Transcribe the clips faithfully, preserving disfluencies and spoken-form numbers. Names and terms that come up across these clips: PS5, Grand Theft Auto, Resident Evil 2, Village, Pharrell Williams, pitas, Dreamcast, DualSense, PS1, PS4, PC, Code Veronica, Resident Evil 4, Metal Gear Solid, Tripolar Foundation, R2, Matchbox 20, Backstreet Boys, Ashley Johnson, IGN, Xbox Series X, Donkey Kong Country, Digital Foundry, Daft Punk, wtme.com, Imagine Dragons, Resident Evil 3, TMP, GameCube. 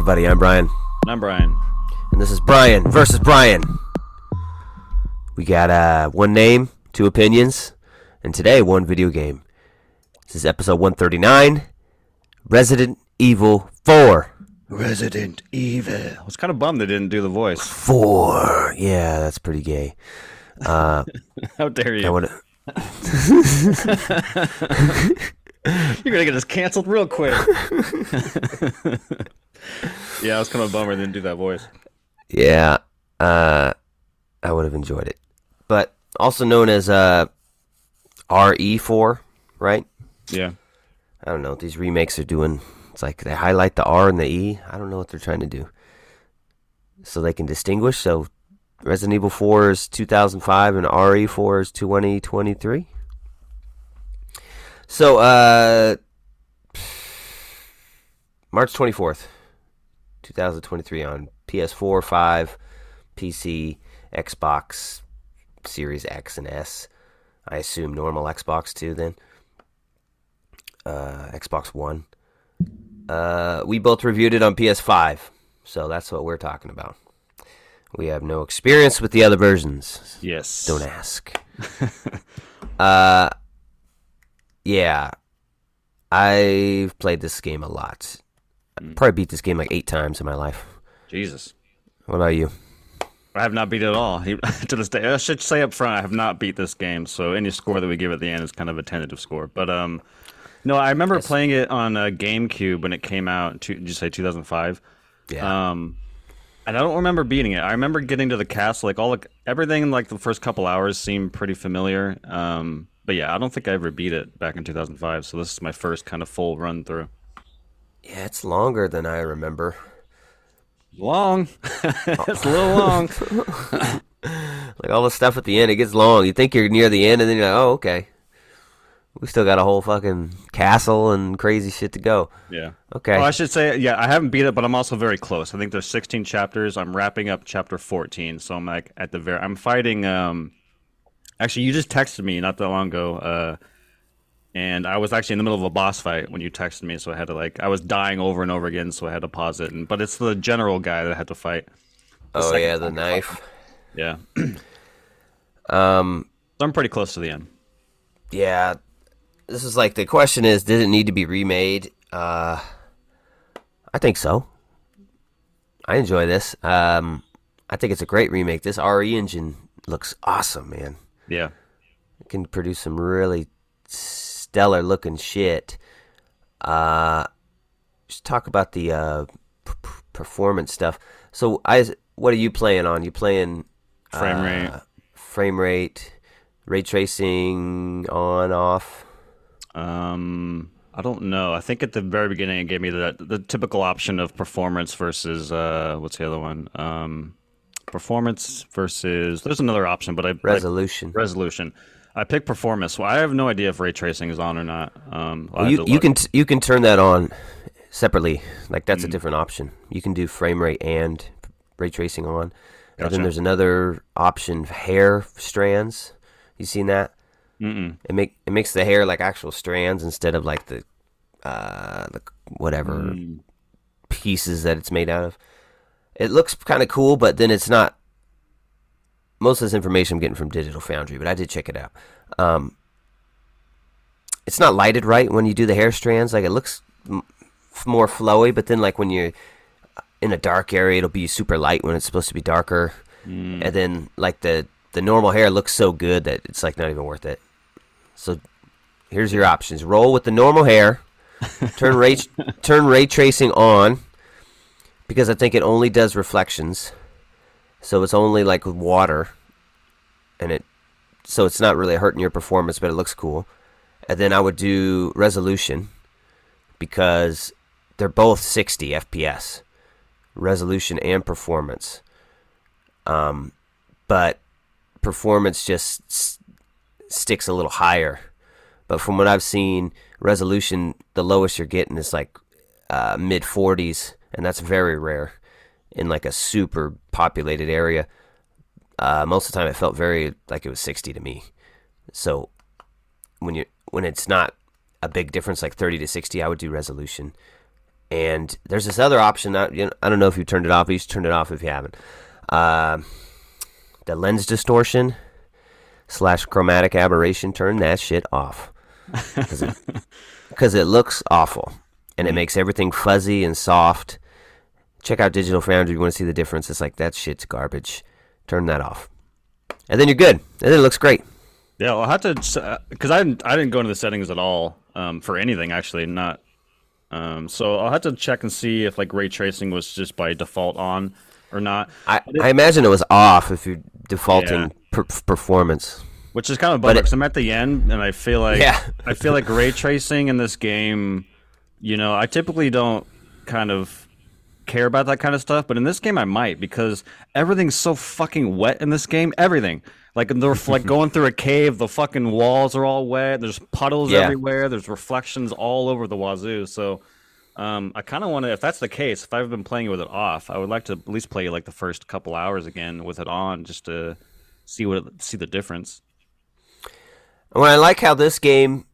everybody. I'm Brian. And I'm Brian. And this is Brian versus Brian. We got uh, one name, two opinions, and today one video game. This is episode one thirty-nine, Resident Evil four. Resident Evil. I was kind of bummed they didn't do the voice. Four. Yeah, that's pretty gay. Uh, How dare you? I want to... You're gonna get us canceled real quick. Yeah, I was kind of a bummer they didn't do that voice. Yeah, uh, I would have enjoyed it. But also known as uh, R E four, right? Yeah. I don't know what these remakes are doing. It's like they highlight the R and the E. I don't know what they're trying to do. So they can distinguish. So Resident Evil four is two thousand five and R E four is twenty twenty-three. So, uh, March twenty-fourth, two thousand twenty-three on P S four, five, P C, Xbox Series X and S. I assume normal Xbox too then. Uh, Xbox One. Uh, we both reviewed it on P S five, so that's what we're talking about. We have no experience with the other versions. Yes. Don't ask. uh... Yeah, I've played this game a lot. I probably beat this game like eight times in my life. Jesus. What about you? I have not beat it at all. To this day, I should say up front, I have not beat this game, so any score that we give at the end is kind of a tentative score. But um, no, I remember yes. playing it on uh, GameCube when it came out, to, did you say two thousand five? Yeah. Um, and I don't remember beating it. I remember getting to the castle. Like all, the, everything like the first couple hours seemed pretty familiar. Um. But yeah, I don't think I ever beat it back in two thousand five, so this is my first kind of full run through. Yeah, it's longer than I remember. Long. It's a little long. Like all the stuff at the end, it gets long. You think you're near the end, and then you're like, oh, okay. We still got a whole fucking castle and crazy shit to go. Yeah. Okay. Oh, I should say, yeah, I haven't beat it, but I'm also very close. I think there's sixteen chapters. I'm wrapping up chapter fourteen, so I'm like at the very... I'm fighting... um. Actually, you just texted me not that long ago, uh, and I was actually in the middle of a boss fight when you texted me, so I had to, like, I was dying over and over again, so I had to pause it. And, but it's the general guy that I had to fight. Oh, yeah, the knife. Yeah. um, so I'm pretty close to the end. Yeah. This is, like, the question is, did it need to be remade? Uh, I think so. I enjoy this. Um, I think it's a great remake. This R E engine looks awesome, man. Yeah, it can produce some really stellar-looking shit. Uh, just talk about the uh, p- performance stuff. So, I, what are you playing on? You playing frame uh, rate, frame rate, ray tracing on off? Um, I don't know. I think at the very beginning it gave me the the typical option of performance versus uh, what's the other one? Um. Performance versus there's another option, but I resolution. I, resolution. I pick performance. Well, I have no idea if ray tracing is on or not. Um, well, you you can t- you can turn that on separately. Like that's mm-hmm. a different option. You can do frame rate and ray tracing on. Gotcha. And then there's another option: hair strands. You seen that? Mm-mm. It make it makes the hair like actual strands instead of like the uh the whatever mm. pieces that it's made out of. It looks kind of cool, but then it's not... Most of this information I'm getting from Digital Foundry, but I did check it out. Um, it's not lighted right when you do the hair strands. Like, it looks m- more flowy, but then, like, when you're in a dark area, it'll be super light when it's supposed to be darker. Mm. And then, like, the, the normal hair looks so good that it's, like, not even worth it. So, here's your options. Roll with the normal hair. Turn ray, turn ray tracing on. Because I think it only does reflections, so it's only like water, and it, so it's not really hurting your performance, but it looks cool. And then I would do resolution because they're both sixty F P S, resolution and performance. Um, but performance just s- sticks a little higher. But from what I've seen, resolution, the lowest you're getting is like uh, mid forties. And that's very rare in, like, a super populated area. Uh, most of the time it felt very like it was sixty to me. So when you when it's not a big difference, like thirty to sixty, I would do resolution. And there's this other option. I, you know, I don't know if you turned it off. You should turn it off if you haven't. Uh, the lens distortion slash chromatic aberration. Turn that shit off. Because it, it looks awful. And it makes everything fuzzy and soft. Check out Digital Foundry if you want to see the difference. It's like, that shit's garbage. Turn that off. And then you're good. And then it looks great. Yeah, I'll have to... Because uh, I, didn't, I didn't go into the settings at all um, for anything, actually. Not... Um, so I'll have to check and see if like ray tracing was just by default on or not. I, I imagine it was off if you're defaulting yeah. per- performance, which is kind of a bummer because I'm at the end and I feel like yeah. I feel like ray tracing in this game. You know, I typically don't kind of care about that kind of stuff, but in this game I might because everything's so fucking wet in this game. Everything. Like they're like going through a cave, the fucking walls are all wet. There's puddles yeah. everywhere. There's reflections all over the wazoo. So, um, I kind of want to. If that's the case, if I've been playing with it off, I would like to at least play like the first couple hours again with it on, just to see what it, see the difference. Well, I like how this game.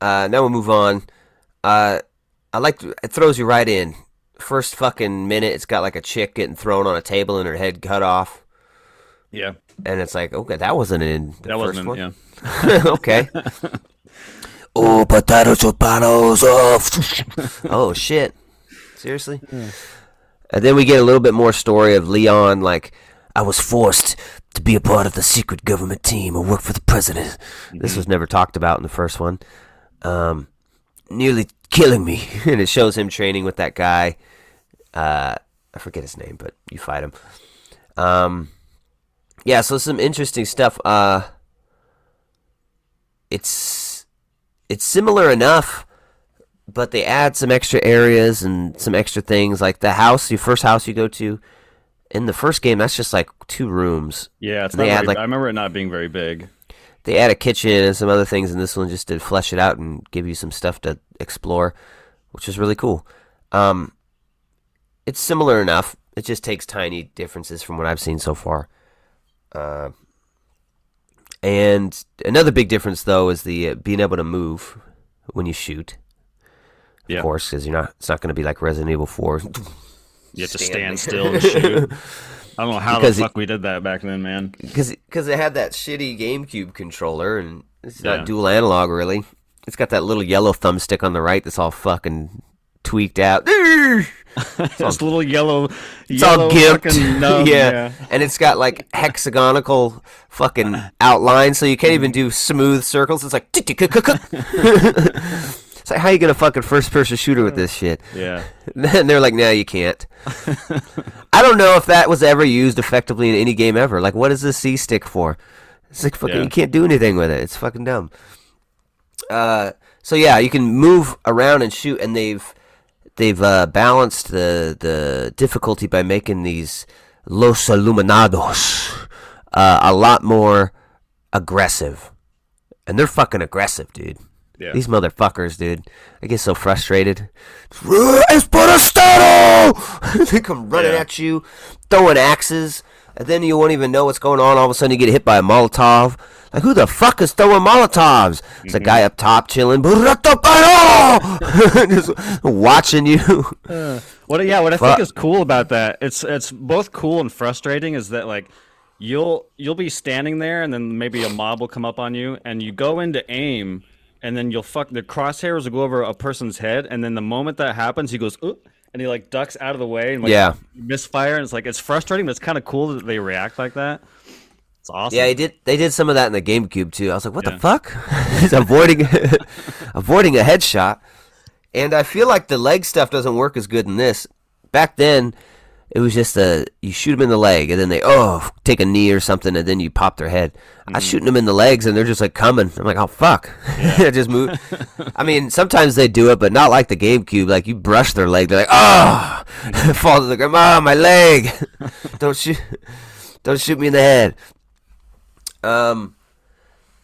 Uh, now we'll move on. Uh, I like to, it throws you right in. First fucking minute, it's got like a chick getting thrown on a table and her head cut off. Yeah. And it's like, okay, that wasn't in the that first wasn't, one. Yeah. Okay. Oh, potato sopanos off. Oh, shit. Seriously? Yeah. And then we get a little bit more story of Leon, like, I was forced to be a part of the secret government team and work for the president. Mm-hmm. This was never talked about in the first one. Um, nearly killing me. And it shows him training with that guy. Uh, I forget his name, but you fight him. Um... Yeah, so some interesting stuff. Uh, it's it's similar enough, but they add some extra areas and some extra things. Like the house, your first house you go to, in the first game, that's just like two rooms. Yeah, it's not they very, add like, I remember it not being very big. They add a kitchen and some other things, and this one just to flesh it out and give you some stuff to explore, which is really cool. Um, it's similar enough. It just takes tiny differences from what I've seen so far. Uh, and another big difference though is the uh, being able to move when you shoot. Of yeah. course, because you're not. It's not going to be like Resident Evil four. You have stand to stand still and shoot. I don't know how because the fuck it, we did that back then, man. Because because it had that shitty GameCube controller and it's not yeah. dual analog really. It's got that little yellow thumbstick on the right that's all fucking tweaked out. It's all, little yellow, it's yellow all gimped, numb, yeah. yeah. And it's got like hexagonal fucking outline, so you can't even do smooth circles. It's like, it's like, how you gonna fucking first person shooter with this shit? Yeah. And they're like, no, you can't. I don't know if that was ever used effectively in any game ever. Like, what is the C stick for? It's like fucking, yeah. you can't do anything with it. It's fucking dumb. Uh, so yeah, you can move around and shoot, and they've. They've uh, balanced the the difficulty by making these Los Illuminados uh, a lot more aggressive. And they're fucking aggressive, dude. Yeah. These motherfuckers, dude. I get so frustrated. Es por estado! They come running yeah. at you, throwing axes, and then you won't even know what's going on. All of a sudden you get hit by a Molotov. Like, who the fuck is throwing Molotovs? It's mm-hmm. a guy up top chilling, just watching you. Uh, what? Yeah, what I think is cool about that, it's it's both cool and frustrating, is that like you'll you'll be standing there and then maybe a mob will come up on you and you go into aim and then you'll fuck the crosshairs will go over a person's head and then the moment that happens he goes oop. And he like ducks out of the way and like yeah. misfire, and it's like it's frustrating, but it's kind of cool that they react like that. It's awesome. Yeah, they did. They did some of that in the GameCube too. I was like, what yeah. the fuck? He's avoiding avoiding a headshot, and I feel like the leg stuff doesn't work as good in this. Back then, it was just a you shoot them in the leg, and then they oh take a knee or something, and then you pop their head. Mm. I was shooting them in the legs, and they're just like coming. I'm like, oh fuck! Yeah. I just moved. I mean, sometimes they do it, but not like the GameCube. Like you brush their leg, they're like oh, fall to the ground. Ah, my leg! Don't shoot! Don't shoot me in the head. Um,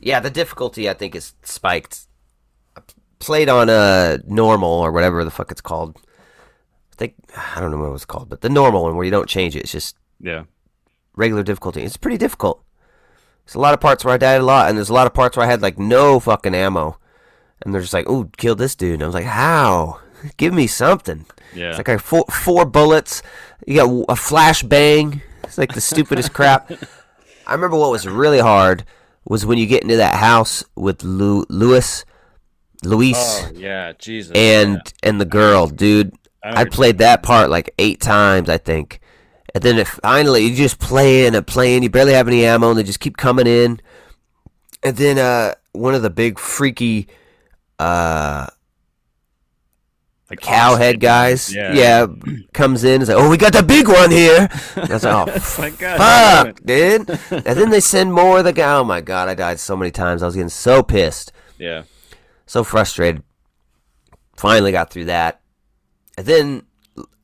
yeah, the difficulty I think is spiked. I played on a normal or whatever the fuck it's called. Think, I don't know what it was called, but the normal one where you don't change it. It's just yeah, regular difficulty. It's pretty difficult. There's a lot of parts where I died a lot, and there's a lot of parts where I had like no fucking ammo. And they're just like, ooh, kill this dude. And I was like, how? Give me something. Yeah. It's like okay, four, four bullets. You got a flashbang. It's like the stupidest crap. I remember what was really hard was when you get into that house with Lu- Louis, Luis. Oh, yeah, Jesus. And, yeah. and the girl, dude. I, I played that part like eight times, I think. And then it finally, you just playing and playing. You barely have any ammo, and they just keep coming in. And then uh, one of the big freaky uh, like cowhead guys yeah. yeah, comes in and is like, oh, we got the big one here. And I was like, oh, like, fuck, dude. And then they send more of the guy. Oh, my God, I died so many times. I was getting so pissed. Yeah. So frustrated. Finally got through that. And then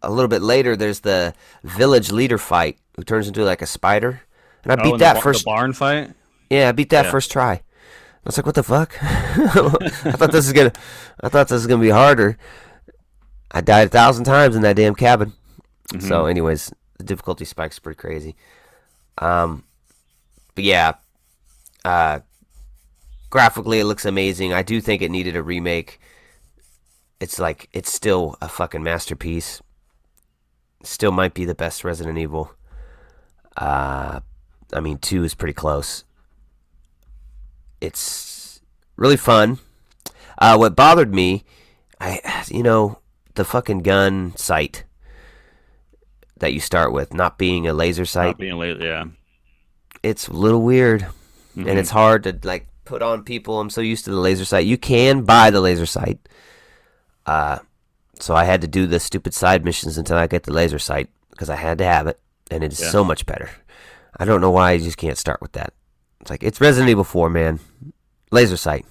a little bit later, there's the village leader fight, who turns into like a spider. And I oh, beat and that the, first. The barn fight? Yeah, I beat that yeah. first try. I was like, what the fuck? I thought this is gonna, I thought this was gonna be harder. I died a thousand times in that damn cabin. Mm-hmm. So, anyways, the difficulty spike's pretty crazy. Um, but yeah, uh, graphically it looks amazing. I do think it needed a remake. It's like, it's still a fucking masterpiece. Still might be the best Resident Evil. Uh, I mean, two is pretty close. It's really fun. Uh, what bothered me, I you know, the fucking gun sight that you start with, not being a laser sight. Not being a laser, yeah. It's a little weird. Mm-hmm. And it's hard to, like, put on people. I'm so used to the laser sight. You can buy the laser sight. Uh, so I had to do the stupid side missions until I get the laser sight, because I had to have it, and it is yeah. so much better. I don't know why you just can't start with that. It's like, it's Resident Evil four, man. Laser sight.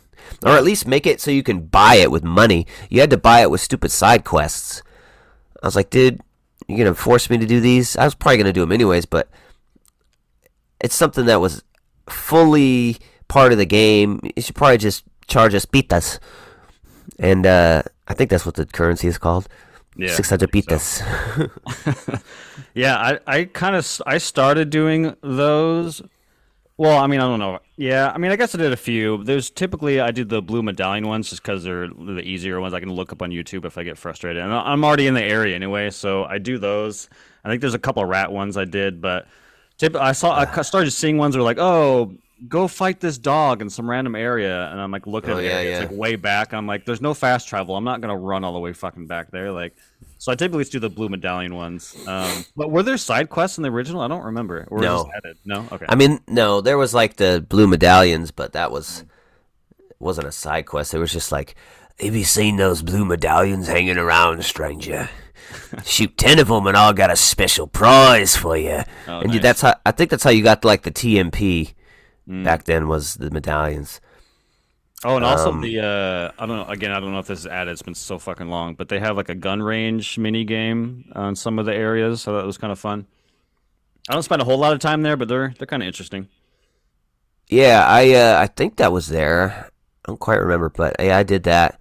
Or at least make it so you can buy it with money. You had to buy it with stupid side quests. I was like, dude, you're going to force me to do these? I was probably going to do them anyways, but it's something that was fully part of the game. You should probably just charge us pitas. And, uh... I think that's what the currency is called. Yeah, six hundred pitas. So. yeah, I, I kind of I started doing those. Well, I mean, I don't know. Yeah, I mean, I guess I did a few. There's typically I do the blue medallion ones just because they're the easier ones. I can look up on YouTube if I get frustrated, and I'm already in the area anyway, so I do those. I think there's a couple of rat ones I did, but typ- I saw I started seeing ones that were like, oh, go fight this dog in some random area, and I'm like looking oh, at it yeah, yeah. it's like way back, and I'm like, there's no fast travel, I'm not gonna run all the way fucking back there, like, so I typically do the blue medallion ones. Um but were there side quests in the original? I don't remember. Or no. Added? No, okay. I mean, no, there was like the blue medallions, but that was wasn't a side quest. It was just like, have you seen those blue medallions hanging around, stranger? Shoot ten of them and I'll got a special prize for you. Oh, and nice. That's how I think that's how you got like the T M P back then, was the medallions. Oh, and also um, the uh, I don't know. Again, I don't know if this is added. It's been so fucking long, but they have like a gun range mini game on some of the areas, so that was kind of fun. I don't spend a whole lot of time there, but they're they're kind of interesting. Yeah, I uh, I think that was there. I don't quite remember, but yeah, I did that.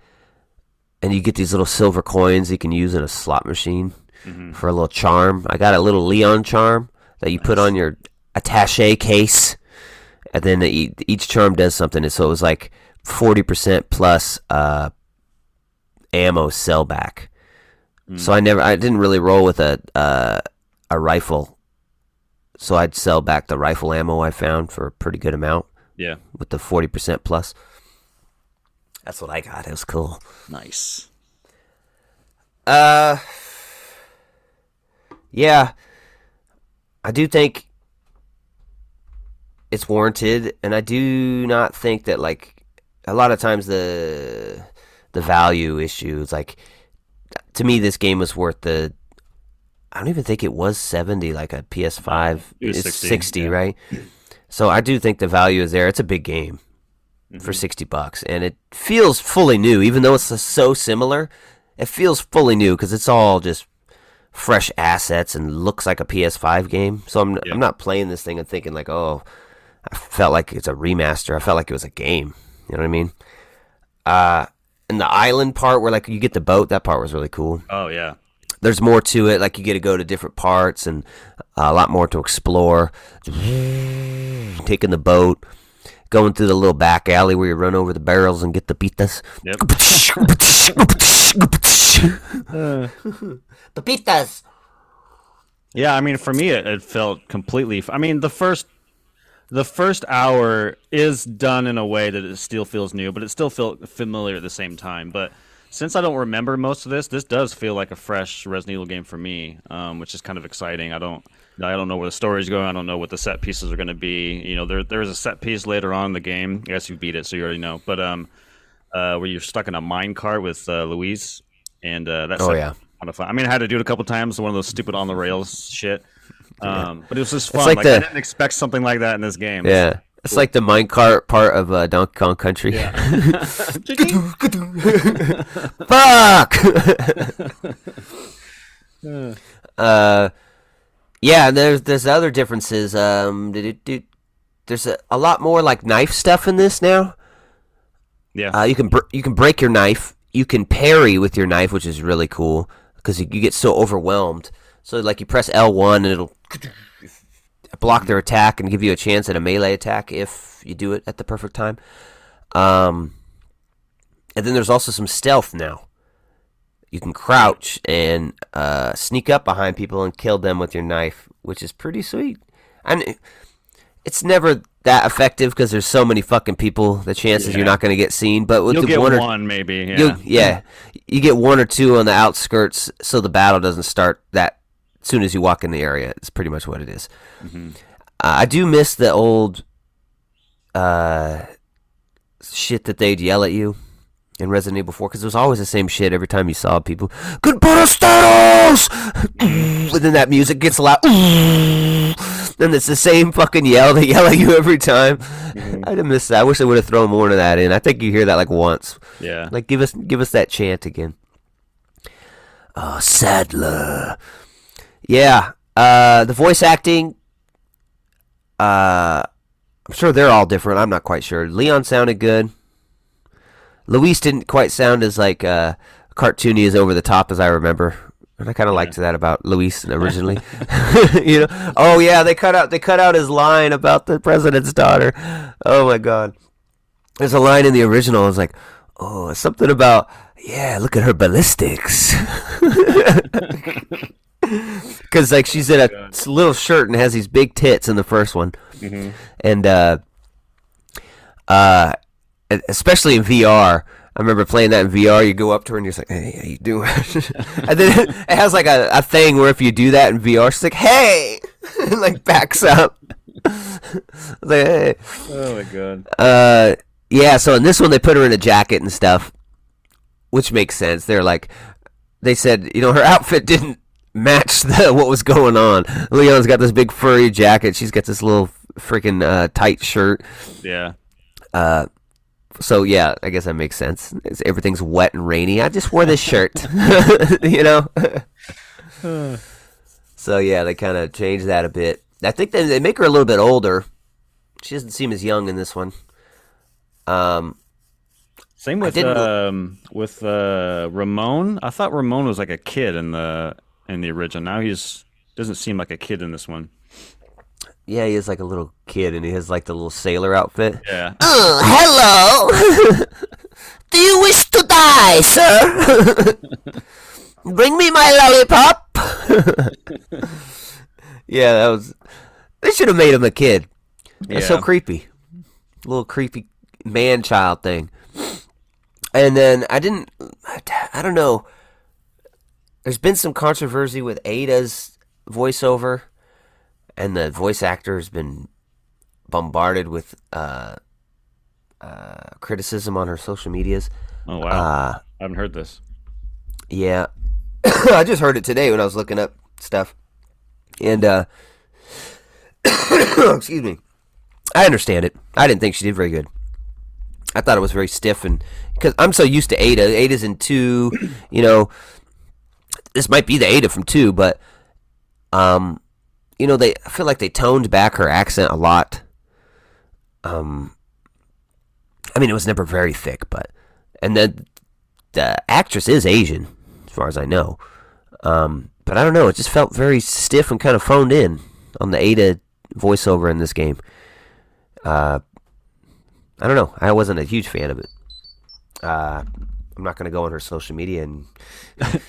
And you get these little silver coins you can use in a slot machine mm-hmm. for a little charm. I got a little Leon charm that you nice. Put on your attaché case. And then each charm does something. So it was like forty percent plus uh, ammo sellback. Mm. So I never, I didn't really roll with a uh, a rifle. So I'd sell back the rifle ammo I found for a pretty good amount. Yeah. With the forty percent plus. That's what I got. It was cool. Nice. Uh, yeah. I do think it's warranted, and I do not think that, like, a lot of times the the value issue is, like, to me this game was worth the, I don't even think it was seventy, like a P S five. It was it's sixty, sixty yeah. right? So I do think the value is there. It's a big game mm-hmm. for sixty bucks, and it feels fully new, even though it's so similar. It feels fully new because it's all just fresh assets and looks like a P S five game. So I'm yeah. I'm not playing this thing and thinking, like, oh, I felt like it's a remaster. I felt like it was a game. You know what I mean? Uh, and the island part where, like, you get the boat, that part was really cool. Oh, yeah. There's more to it. Like, you get to go to different parts and uh, a lot more to explore. Taking the boat, going through the little back alley where you run over the barrels and get the pitas. Yep. uh, the pitas. Yeah, I mean, for me, it, it felt completely. I mean, the first, the first hour is done in a way that it still feels new, but it still felt familiar at the same time. But since I don't remember most of this, this does feel like a fresh Resident Evil game for me, um, which is kind of exciting. I don't, I don't know where the story's going. I don't know what the set pieces are going to be. You know, there, there is a set piece later on in the game. I guess you beat it, so you already know. But um, uh, where you're stuck in a mine car with uh, Louise, and uh, that's oh yeah. I mean, I had to do it a couple times. One of those stupid on the rails shit. Um, yeah. But it was just fun. Like like, the, I didn't expect something like that in this game. Yeah, so, it's cool. Like the minecart part of uh, Donkey Kong Country. Yeah. Fuck. uh, yeah. There's there's other differences. Um, did it, did, there's a, a lot more like knife stuff in this now. Yeah. Uh, you can br- you can break your knife. You can parry with your knife, which is really cool. Because you get so overwhelmed. So, like, you press L one and it'll block their attack and give you a chance at a melee attack if you do it at the perfect time. Um, and then there's also some stealth now. You can crouch and uh, sneak up behind people and kill them with your knife, which is pretty sweet. And it's never that effective because there's so many fucking people. The chances yeah. you're not going to get seen, but with you'll the get one, or, one maybe. Yeah. yeah, you get one or two on the outskirts, so the battle doesn't start that soon as you walk in the area. It's pretty much what it is. Mm-hmm. Uh, I do miss the old uh, shit that they'd yell at you in Resident Evil four because it was always the same shit every time you saw people. Computeros! And then that music gets loud. And it's the same fucking yell they yell at you every time. Mm-hmm. I'd have missed that. I wish they would have thrown more of that in. I think you hear that like once. Yeah. Like give us give us that chant again. Oh, Sadler. Yeah. Uh, the voice acting. Uh, I'm sure they're all different. I'm not quite sure. Leon sounded good. Luis didn't quite sound as like uh, cartoony as over the top as I remember. And I kind of liked yeah. that about Luis originally. You know, oh yeah, they cut out they cut out his line about the president's daughter. Oh my god, there's a line in the original. It's like, oh, something about yeah, look at her ballistics, because like she's in a little shirt and has these big tits in the first one, mm-hmm. and uh, uh, especially in V R. I remember playing that in V R. You go up to her and you're just like, "Hey, how you doing?" And then it has like a, a thing where if you do that in V R, she's like, "Hey," and like backs up. Like, hey. Oh my god. Uh, yeah. So in this one, they put her in a jacket and stuff, which makes sense. They're like, they said, you know, her outfit didn't match the what was going on. Leon's got this big furry jacket. She's got this little freaking uh, tight shirt. Yeah. Uh. So, yeah, I guess that makes sense. It's, everything's wet and rainy. I just wore this shirt, you know? So, yeah, they kind of changed that a bit. I think they, they make her a little bit older. She doesn't seem as young in this one. Um, Same with um, with uh, Ramon. I thought Ramon was like a kid in the in the original. Now he's doesn't seem like a kid in this one. Yeah, he is like a little kid, and he has like the little sailor outfit. Yeah. Oh, hello! Do you wish to die, sir? Bring me my lollipop! Yeah, that was... They should have made him a kid. Yeah. That's so creepy. Little creepy man-child thing. And then, I didn't... I don't know. There's been some controversy with Ada's voiceover. And the voice actor has been bombarded with uh, uh, criticism on her social medias. Oh, wow. Uh, I haven't heard this. Yeah. I just heard it today when I was looking up stuff. And, uh, excuse me. I understand it. I didn't think she did very good. I thought it was very stiff. And because I'm so used to Ada. Ada's in two, you know. This might be the Ada from two, but... um. You know, they. I feel like they toned back her accent a lot. Um, I mean, it was never very thick, but... And then the actress is Asian, as far as I know. Um, but I don't know, it just felt very stiff and kind of phoned in on the Ada voiceover in this game. Uh, I don't know. I wasn't a huge fan of it. Uh, I'm not going to go on her social media and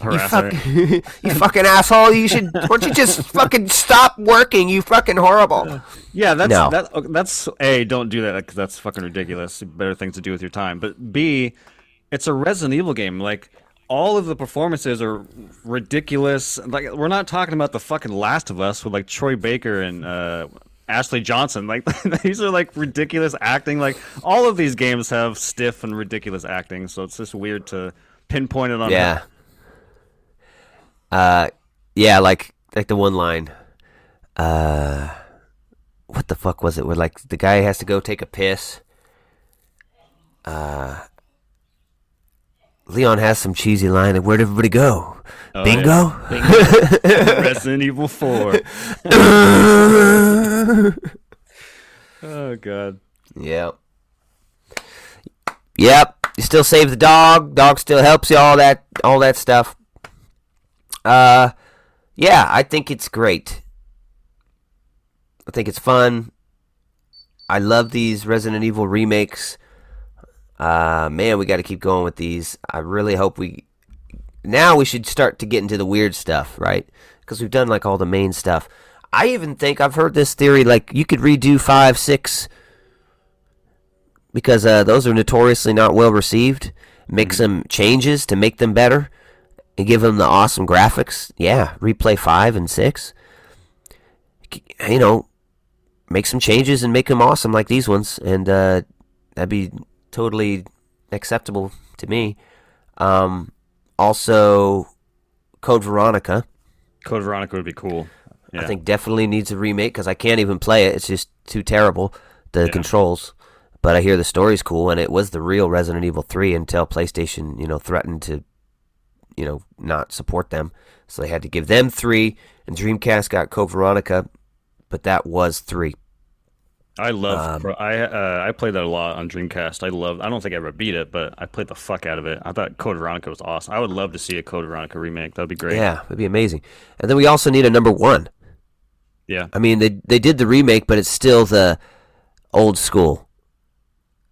harass her. You fucking asshole. You should, why don't you just fucking stop working? You fucking horrible. Yeah, that's, no. that, that's A, don't do that because that's fucking ridiculous. Better things to do with your time. But B, it's a Resident Evil game. Like, all of the performances are ridiculous. Like, we're not talking about the fucking Last of Us with like Troy Baker and uh, Ashley Johnson. Like, these are like ridiculous acting. Like, all of these games have stiff and ridiculous acting. So it's just weird to pinpoint it on. Yeah. That. Uh, yeah. Like, like the one line. Uh, what the fuck was it? Where like the guy has to go take a piss. Uh. Leon has some cheesy line of, where'd everybody go? Oh, Bingo? Yeah. Bingo. Resident Evil four. Oh, God. Yep. Yep. You still save the dog. Dog still helps you, all that, all that stuff. Uh, yeah, I think it's great. I think it's fun. I love these Resident Evil remakes. Uh, man, we got to keep going with these. I really hope we... Now we should start to get into the weird stuff, right? Because we've done, like, all the main stuff. I even think, I've heard this theory, like, you could redo five, six, because uh, those are notoriously not well received. Make some changes to make them better and give them the awesome graphics. Yeah, replay five and six. You know, make some changes and make them awesome like these ones. And uh, that'd be... totally acceptable to me. Um, also, Code Veronica. Code Veronica would be cool. Yeah. I think definitely needs a remake because I can't even play it. It's just too terrible, the yeah. controls. But I hear the story's cool, and it was the real Resident Evil three until PlayStation, you know, threatened to, you know, not support them. So they had to give them three, and Dreamcast got Code Veronica, but that was three. I love. Um, I uh, I played that a lot on Dreamcast. I love. I don't think I ever beat it, but I played the fuck out of it. I thought Code Veronica was awesome. I would love to see a Code Veronica remake. That'd be great. Yeah, it'd be amazing. And then we also need a number one. Yeah. I mean, they they did the remake, but it's still the old school,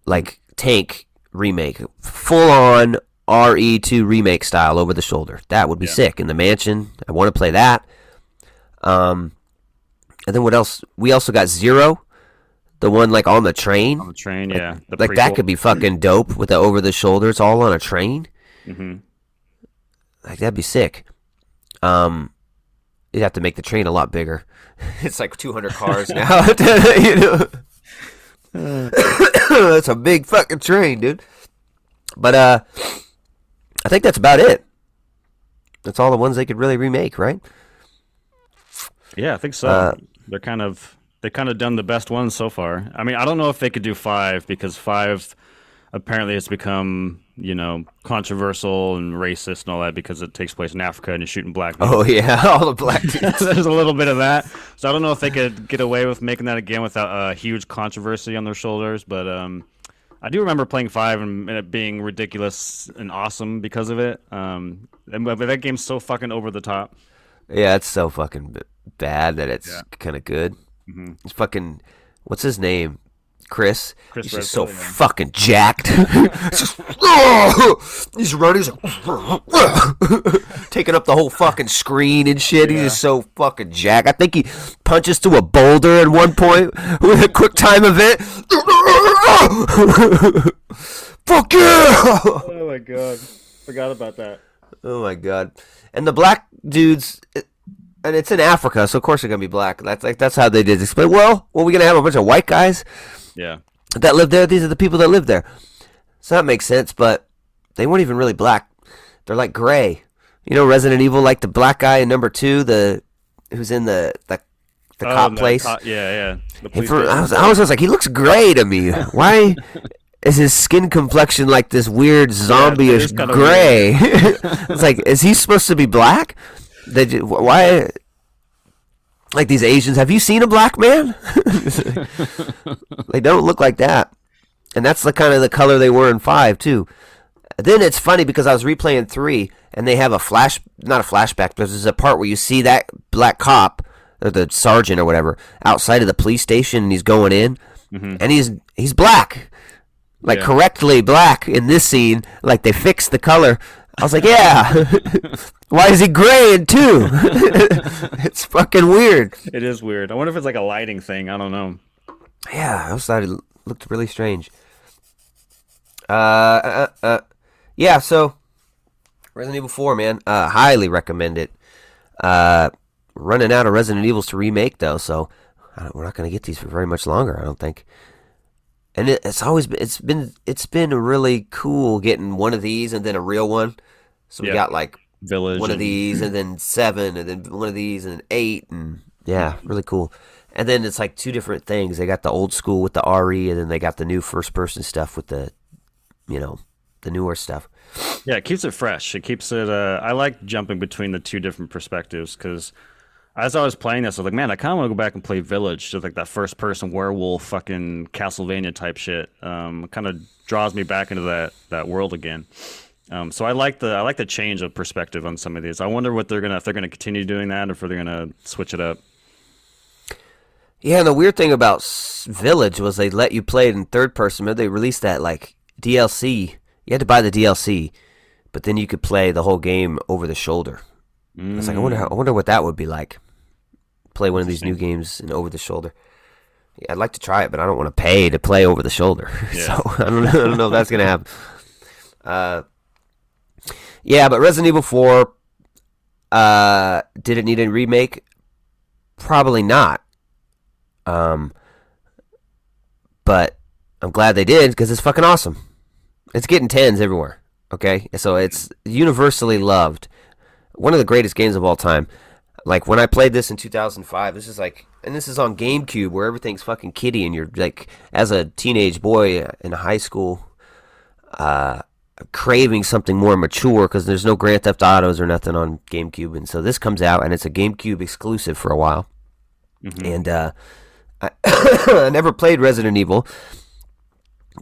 like tank remake, full on R E two remake style over the shoulder. That would be yeah. sick in the mansion. I want to play that. Um, and then what else? We also got Zero. The one, like, on the train? On the train, like, yeah. The like, prequel. That could be fucking dope with the over-the-shoulder. It's all on a train. Mm-hmm. Like, that'd be sick. Um, you'd have to make the train a lot bigger. It's like two hundred cars now. You know? That's a big fucking train, dude. But uh, I think that's about it. That's all the ones they could really remake, right? Yeah, I think so. Uh, They're kind of... They've kind of done the best ones so far. I mean, I don't know if they could do five because five apparently has become, you know, controversial and racist and all that because it takes place in Africa and you're shooting black people. Oh, yeah, all the black dudes. There's a little bit of that. So I don't know if they could get away with making that again without a uh, huge controversy on their shoulders. But um, I do remember playing five and, and it being ridiculous and awesome because of it. Um, and, but that game's so fucking over the top. Yeah, it's so fucking bad that it's yeah. kind of good. Mm-hmm. It's fucking, what's his name? Chris. Chris he's Red just so man. fucking jacked. Just, oh! He's running, he's like, oh, oh. taking up the whole fucking screen and shit. Yeah. He's just so fucking jacked. I think he punches through a boulder at one point with a quick time event. Fuck yeah! Oh my god, forgot about that. Oh my god, and the black dudes. It, And it's in Africa, so of course they're gonna be black. That's like that's how they did this. But well, well, we're gonna have a bunch of white guys, yeah, that live there. These are the people that live there, so that makes sense. But they weren't even really black; they're like gray. You know, Resident Evil, like the black guy in number two, the who's in the the, the oh, cop place. Co- yeah, yeah. For, I was, I was like, he looks gray to me. Why? Is his skin complexion like this weird zombie-ish yeah, gray? It's like, is he supposed to be black? They just, why, like these Asians? Have you seen a black man? They don't look like that, and that's the kind of the color they were in five too. Then it's funny because I was replaying three, and they have a flash, not a flashback, but there's a part where you see that black cop or the sergeant or whatever outside of the police station, and he's going in, mm-hmm. and he's he's black. like yeah. correctly black in this scene. Like they fixed the color. I was like, yeah. Why is he gray in two? It's fucking weird. It is weird. I wonder if it's like a lighting thing. I don't know. Yeah, I thought it looked really strange. Uh, uh, uh, yeah. So, Resident Evil four, man. Uh, highly recommend it. Uh, running out of Resident Evils to remake though, so uh, we're not gonna get these for very much longer, I don't think. And it, it's always been, it's been it's been really cool getting one of these and then a real one. So we yep. got like Village, one of these, and then seven, and then one of these, and then eight, and yeah, really cool. And then it's like two different things. They got the old school with the R E, and then they got the new first person stuff with the, you know, the newer stuff. Yeah, it keeps it fresh. It keeps it. Uh, I like jumping between the two different perspectives because as I was playing this, I was like, man, I kind of want to go back and play Village, just like that first person werewolf, fucking Castlevania type shit. Um, kind of draws me back into that that world again. Um, so I like the I like the change of perspective on some of these. I wonder what they're gonna if they're gonna continue doing that or if they're gonna switch it up. Yeah, and the weird thing about Village was they let you play it in third person. Maybe they released that like D L C. You had to buy the D L C, but then you could play the whole game over the shoulder. Mm. I was like, I wonder how, I wonder what that would be like. Play one of these new games and over the shoulder. Yeah, I'd like to try it, but I don't want to pay to play over the shoulder. Yeah. So I don't know, I don't know if that's gonna happen. Uh, yeah, but Resident Evil four, uh, did it need a remake? Probably not. Um, but I'm glad they did because it's fucking awesome. It's getting tens everywhere, okay? So it's universally loved. One of the greatest games of all time. Like, when I played this in two thousand five, this is like... And this is on GameCube, where everything's fucking kiddie, and you're, like, as a teenage boy in high school, uh, craving something more mature, because there's no Grand Theft Autos or nothing on GameCube. And so this comes out, and it's a GameCube exclusive for a while. Mm-hmm. And uh, I, I never played Resident Evil,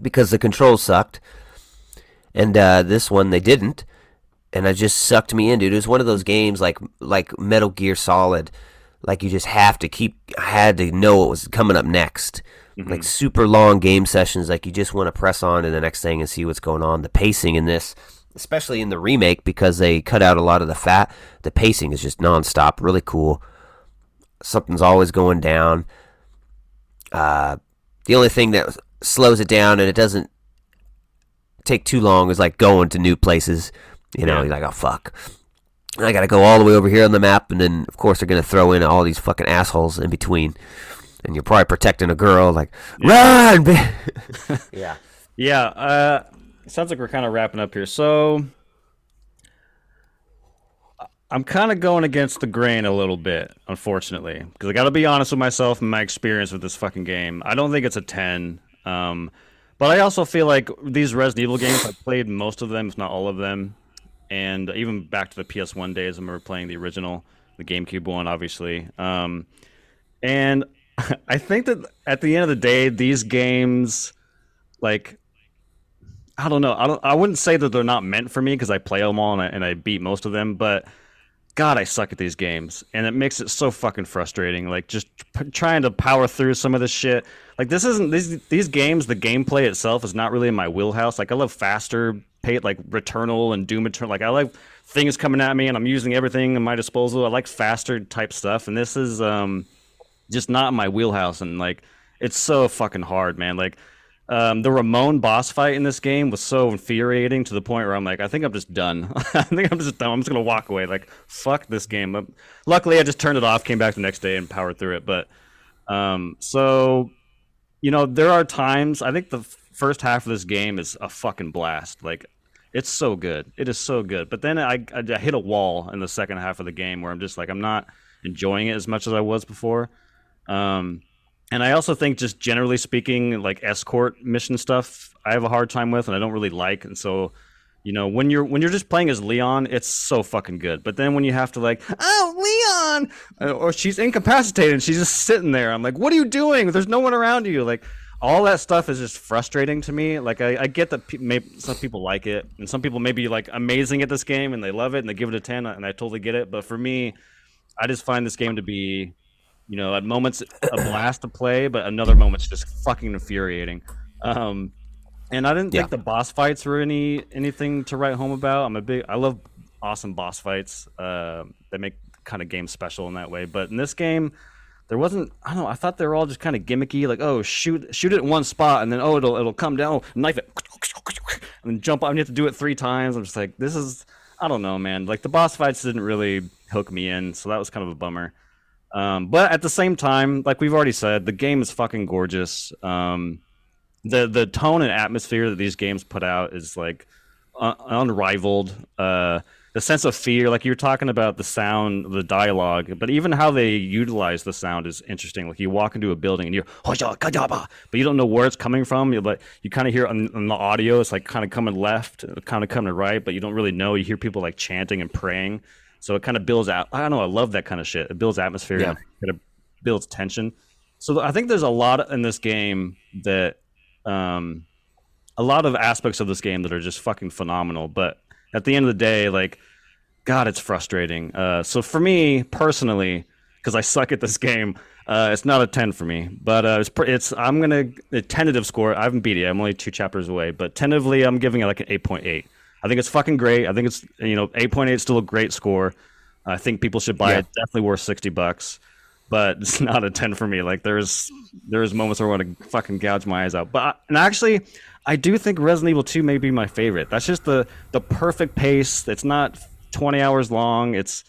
because the controls sucked. And uh, this one they didn't, and it just sucked me in, dude. It was one of those games like like Metal Gear Solid, like you just have to keep had to know what was coming up next, mm-hmm. like super long game sessions. Like you just want to press on to the next thing and see what's going on. The pacing in this, especially in the remake, because they cut out a lot of the fat. The pacing is just nonstop, really cool. Something's always going down. Uh, the only thing that slows it down and it doesn't take too long is like going to new places, you know. Yeah. You're like, oh fuck, I gotta go all the way over here on the map, and then of course they're gonna throw in all these fucking assholes in between, and you're probably protecting a girl, like yeah. run. yeah yeah uh sounds like we're kind of wrapping up here, so I'm kind of going against the grain a little bit, unfortunately, because I gotta be honest with myself and my experience with this fucking game. I don't think it's a ten. um But I also feel like these Resident Evil games, I played most of them, if not all of them. And even back to the P S one days, I remember playing the original, the GameCube one, obviously. Um, and I think that at the end of the day, these games, like, I don't know. I don't. I wouldn't say that they're not meant for me because I play them all and I, and I beat most of them. But God, I suck at these games. And it makes it so fucking frustrating. Like, just p- trying to power through some of this shit. Like, this isn't... These these games, the gameplay itself is not really in my wheelhouse. Like, I love faster, pay, like, Returnal and Doom Eternal. Like, I like things coming at me, and I'm using everything at my disposal. I like faster type stuff, and this is um just not in my wheelhouse. And, like, it's so fucking hard, man. Like, um, the Ramon boss fight in this game was so infuriating to the point where I'm like, I think I'm just done. I think I'm just done. I'm just going to walk away. Like, fuck this game. But luckily, I just turned it off, came back the next day, and powered through it. But, um, so... You know, there are times, I think the first half of this game is a fucking blast. Like, it's so good. It is so good. But then I, I, I hit a wall in the second half of the game where I'm just like, I'm not enjoying it as much as I was before. Um, and I also think just generally speaking, like escort mission stuff, I have a hard time with and I don't really like. And so, you know, when you're when you're just playing as Leon, it's so fucking good. But then when you have to like, oh, Leon, or she's incapacitated and she's just sitting there. I'm like, what are you doing? There's no one around you. Like, all that stuff is just frustrating to me. Like, I, I get that pe- maybe some people like it, and some people may be like amazing at this game and they love it and they give it a ten, and I totally get it. But for me, I just find this game to be, you know, at moments a blast to play, but another moment's just fucking infuriating. Um, And I didn't yeah. think the boss fights were any anything to write home about. I'm a big, I love awesome boss fights. Uh, they make kind of games special in that way. But in this game, there wasn't. I don't know. I thought they were all just kind of gimmicky, like oh, shoot, shoot it in one spot, and then oh, it'll it'll come down, oh, knife it, and then jump up. And you have to do it three times. I'm just like, this is. I don't know, man. Like the boss fights didn't really hook me in, so that was kind of a bummer. Um, but at the same time, like we've already said, the game is fucking gorgeous. Um, the the tone and atmosphere that these games put out is like un- unrivaled. Uh, the sense of fear, like you were talking about the sound, the dialogue, but even how they utilize the sound is interesting. Like you walk into a building and you're, but you don't know where it's coming from. You're like, you kind of hear on, on the audio, it's like kind of coming left, kind of coming right, but you don't really know. You hear people like chanting and praying. So it kind of builds out. I don't know. I love that kind of shit. It builds atmosphere. Yeah. And it builds tension. So I think there's a lot in this game that, um, a lot of aspects of this game that are just fucking phenomenal. But at the end of the day, like, God, it's frustrating. Uh, so for me personally, because I suck at this game, uh, it's not a ten for me. But uh, it's it's I'm gonna a tentative score. I haven't beat it. I'm only two chapters away. But tentatively, I'm giving it like an eight point eight. I think it's fucking great. I think it's, you know, eight point eight is still a great score. I think people should buy yeah. it. Definitely worth sixty bucks. But it's not a ten for me. Like there's there's moments where I want to fucking gouge my eyes out. But I, and actually, I do think Resident Evil two may be my favorite. That's just the the perfect pace. It's not twenty hours long. It's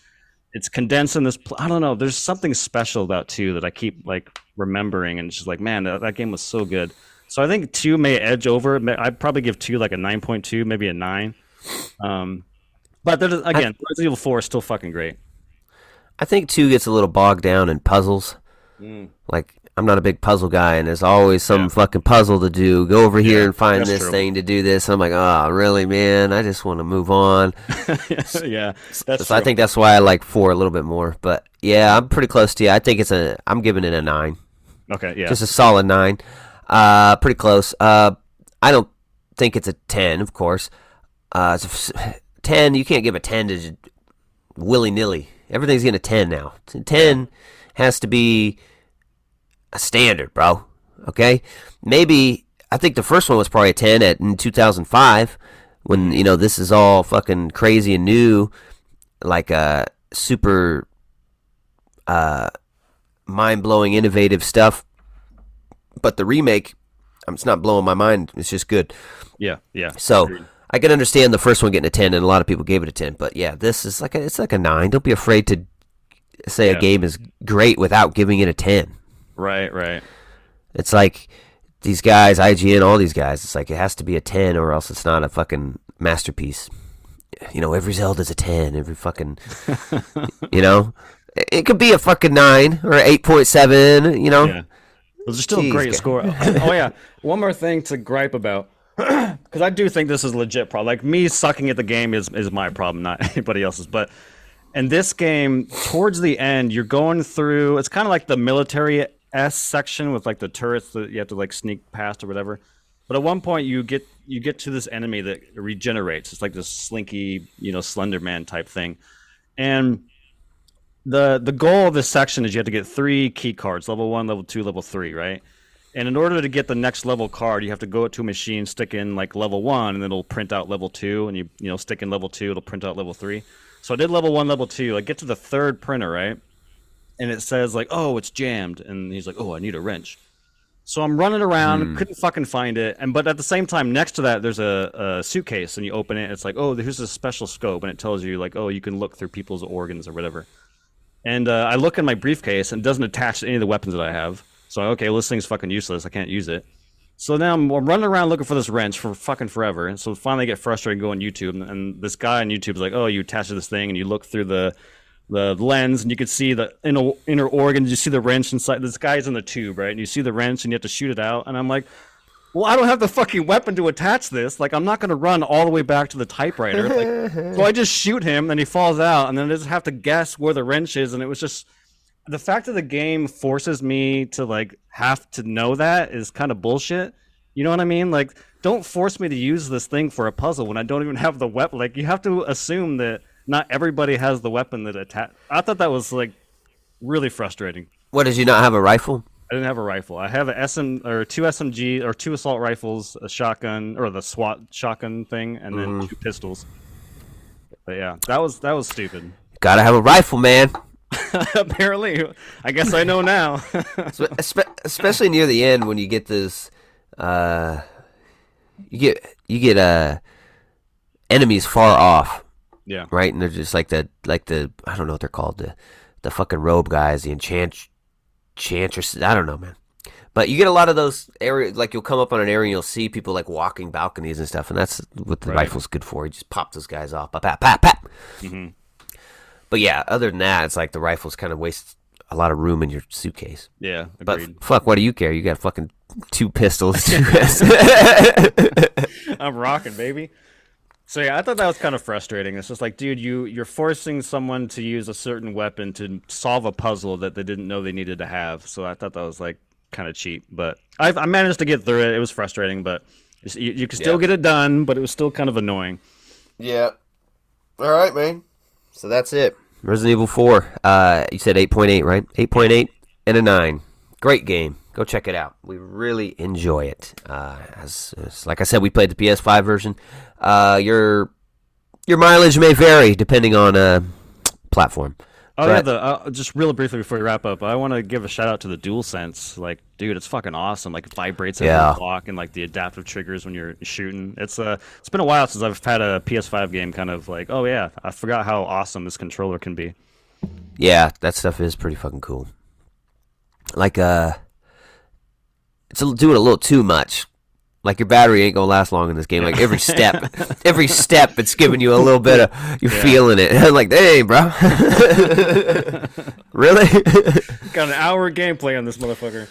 it's condensed in this. Pl- I don't know. There's something special about two that I keep like remembering, and it's just like, man, that, that game was so good. So I think two may edge over. I'd probably give two like a nine point two, maybe a nine. Um, but there is, again, I, Resident Evil four is still fucking great. I think two gets a little bogged down in puzzles. Mm. Like, I'm not a big puzzle guy, and there's always some yeah. fucking puzzle to do. Go over yeah, here and find this true. thing to do this. I'm like, oh, really, man? I just want to move on. yeah, that's so I think that's why I like four a little bit more. But, yeah, I'm pretty close to you. I think it's a – I'm giving it a nine. Okay, yeah. Just a solid nine. Uh, pretty close. Uh, I don't think it's a ten, of course. Uh, it's a ten, you can't give a ten to willy-nilly. Everything's getting a ten now. ten has to be a standard, bro. Okay? Maybe, I think the first one was probably a ten at, in two thousand five when, you know, this is all fucking crazy and new, like uh, super uh, mind-blowing, innovative stuff. But the remake, it's not blowing my mind. It's just good. Yeah, yeah. So, agreed. I can understand the first one getting a ten, and a lot of people gave it a ten. But yeah, this is like a, it's like a nine. Don't be afraid to say yeah. a game is great without giving it a ten. Right, right. It's like these guys, I G N, all these guys. It's like it has to be a ten, or else it's not a fucking masterpiece. You know, every Zelda's a ten. Every fucking, you know, it could be a fucking nine or eight point seven. You know, yeah. Those are still Jeez, a great God. score. Oh yeah, one more thing to gripe about. Because I do think this is a legit problem. Like, me sucking at the game is, is my problem, not anybody else's. But in this game, towards the end, you're going through... It's kind of like the military-esque section with, like, the turrets that you have to, like, sneak past or whatever. But at one point, you get you get to this enemy that regenerates. It's like this slinky, you know, Slender Man type thing. And the the goal of this section is you have to get three key cards. Level one, level two, level three, right? And in order to get the next level card, you have to go to a machine, stick in like level one, and then it'll print out level two. And you you know stick in level two, it'll print out level three. So I did level one, level two. I get to the third printer, right? And it says like, oh, it's jammed. And he's like, oh, I need a wrench. So I'm running around, hmm. couldn't fucking find it. And but at the same time, next to that, there's a, a suitcase, and you open it. And it's like, oh, here's a special scope, and it tells you like, oh, you can look through people's organs or whatever. And uh, I look in my briefcase, and it doesn't attach to any of the weapons that I have. So, okay, well, this thing's fucking useless. I can't use it. So now I'm, I'm running around looking for this wrench for fucking forever. And so finally I get frustrated and go on YouTube. And, and this guy on YouTube's like, oh, you attach to this thing and you look through the the lens and you can see the inner, inner organs. You see the wrench inside. This guy's in the tube, right? And you see the wrench and you have to shoot it out. And I'm like, well, I don't have the fucking weapon to attach this. Like, I'm not going to run all the way back to the typewriter. Like, so I just shoot him and he falls out. And then I just have to guess where the wrench is. And it was just... The fact that the game forces me to like have to know that is kind of bullshit. You know what I mean? Like, don't force me to use this thing for a puzzle when I don't even have the weapon. Like, you have to assume that not everybody has the weapon that attack. I thought that was like really frustrating. What, did you not have a rifle? I didn't have a rifle. I have a SM or two S M G or two assault rifles, a shotgun or the SWAT shotgun thing, and then mm. two pistols. But yeah, that was that was stupid. Gotta have a rifle, man. Apparently, I guess I know now. Especially near the end when you get this, uh, you get you get uh, enemies far off. Yeah. Right, and they're just like the like the I don't know what they're called, the the fucking robe guys, the enchant. Chantress, I don't know, man, but you get a lot of those areas. Like you'll come up on an area and you'll see people like walking balconies and stuff, and that's what the right. rifle's good for. You just pop those guys off, pop, pop, pop, pop. Mm-hmm. But yeah, other than that, it's like the rifles kind of waste a lot of room in your suitcase. Yeah, agreed. But fuck, what do you care? You got fucking two pistols. Two I'm rocking, baby. So yeah, I thought that was kind of frustrating. It's just like, dude, you, you're forcing someone to use a certain weapon to solve a puzzle that they didn't know they needed to have. So I thought that was like kind of cheap, but I, I managed to get through it. It was frustrating, but you, you could still yeah. get it done, but it was still kind of annoying. Yeah. All right, man. So that's it. Resident Evil four. Uh, you said eight point eight, right? eight point eight and a nine. Great game. Go check it out. We really enjoy it. Uh, as, as like I said, we played the P S five version. Uh, your your mileage may vary depending on uh, platform. Oh but, yeah, the, uh, just real briefly before we wrap up, I want to give a shout out to the DualSense. Like, dude, it's fucking awesome. Like, it vibrates every yeah. block, and like the adaptive triggers when you're shooting. It's uh, it's been a while since I've had a P S five game. Kind of like, oh yeah, I forgot how awesome this controller can be. Yeah, that stuff is pretty fucking cool. Like uh. It's doing a little too much. Like your battery ain't gonna last long in this game. Like every step, every step, it's giving you a little bit of you're yeah. feeling it. Like, hey, bro, really? Got an hour gameplay on this motherfucker.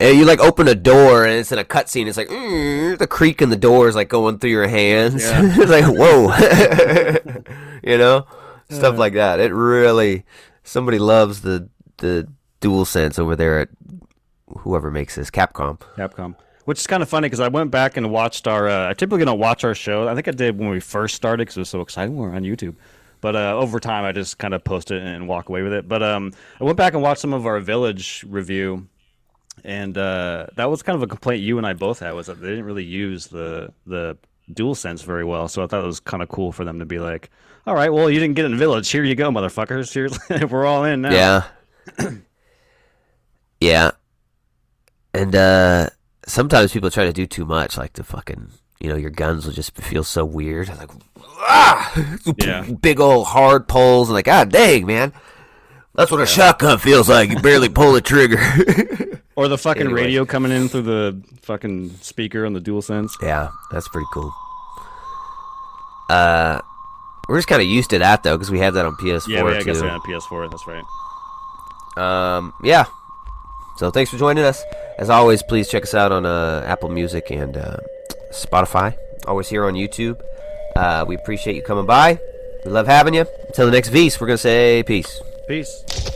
And you like open a door and it's in a cutscene. It's like mm, the creak in the door is like going through your hands. Yeah. It's like whoa, you know, stuff uh, like that. It really somebody loves the the DualSense over there at. Whoever makes this, Capcom. Capcom. Which is kind of funny because I went back and watched our... Uh, I typically don't watch our show. I think I did when we first started because it was so exciting. We were on YouTube. But uh, over time, I just kind of post it and walk away with it. But um, I went back and watched some of our Village review. And uh, that was kind of a complaint you and I both had, was that they didn't really use the the DualSense very well. So I thought it was kind of cool for them to be like, all right, well, you didn't get in Village. Here you go, motherfuckers. Here's we're all in now. Yeah. yeah. And uh, sometimes people try to do too much, like the fucking, you know, your guns will just feel so weird. Like, ah! Yeah. Big old hard pulls. And like, ah, dang, man. That's what yeah. a shotgun feels like. You barely pull the trigger. Or the fucking anyway. radio coming in through the fucking speaker on the DualSense. Yeah, that's pretty cool. Uh, we're just kind of used to that, though, because we have that on P S four, yeah, yeah, I too. guess we have on P S four. That's right. Um, yeah. So thanks for joining us. As always, please check us out on uh, Apple Music and uh, Spotify. Always here on YouTube. Uh, we appreciate you coming by. We love having you. Until the next Vs, we're going to say peace. Peace.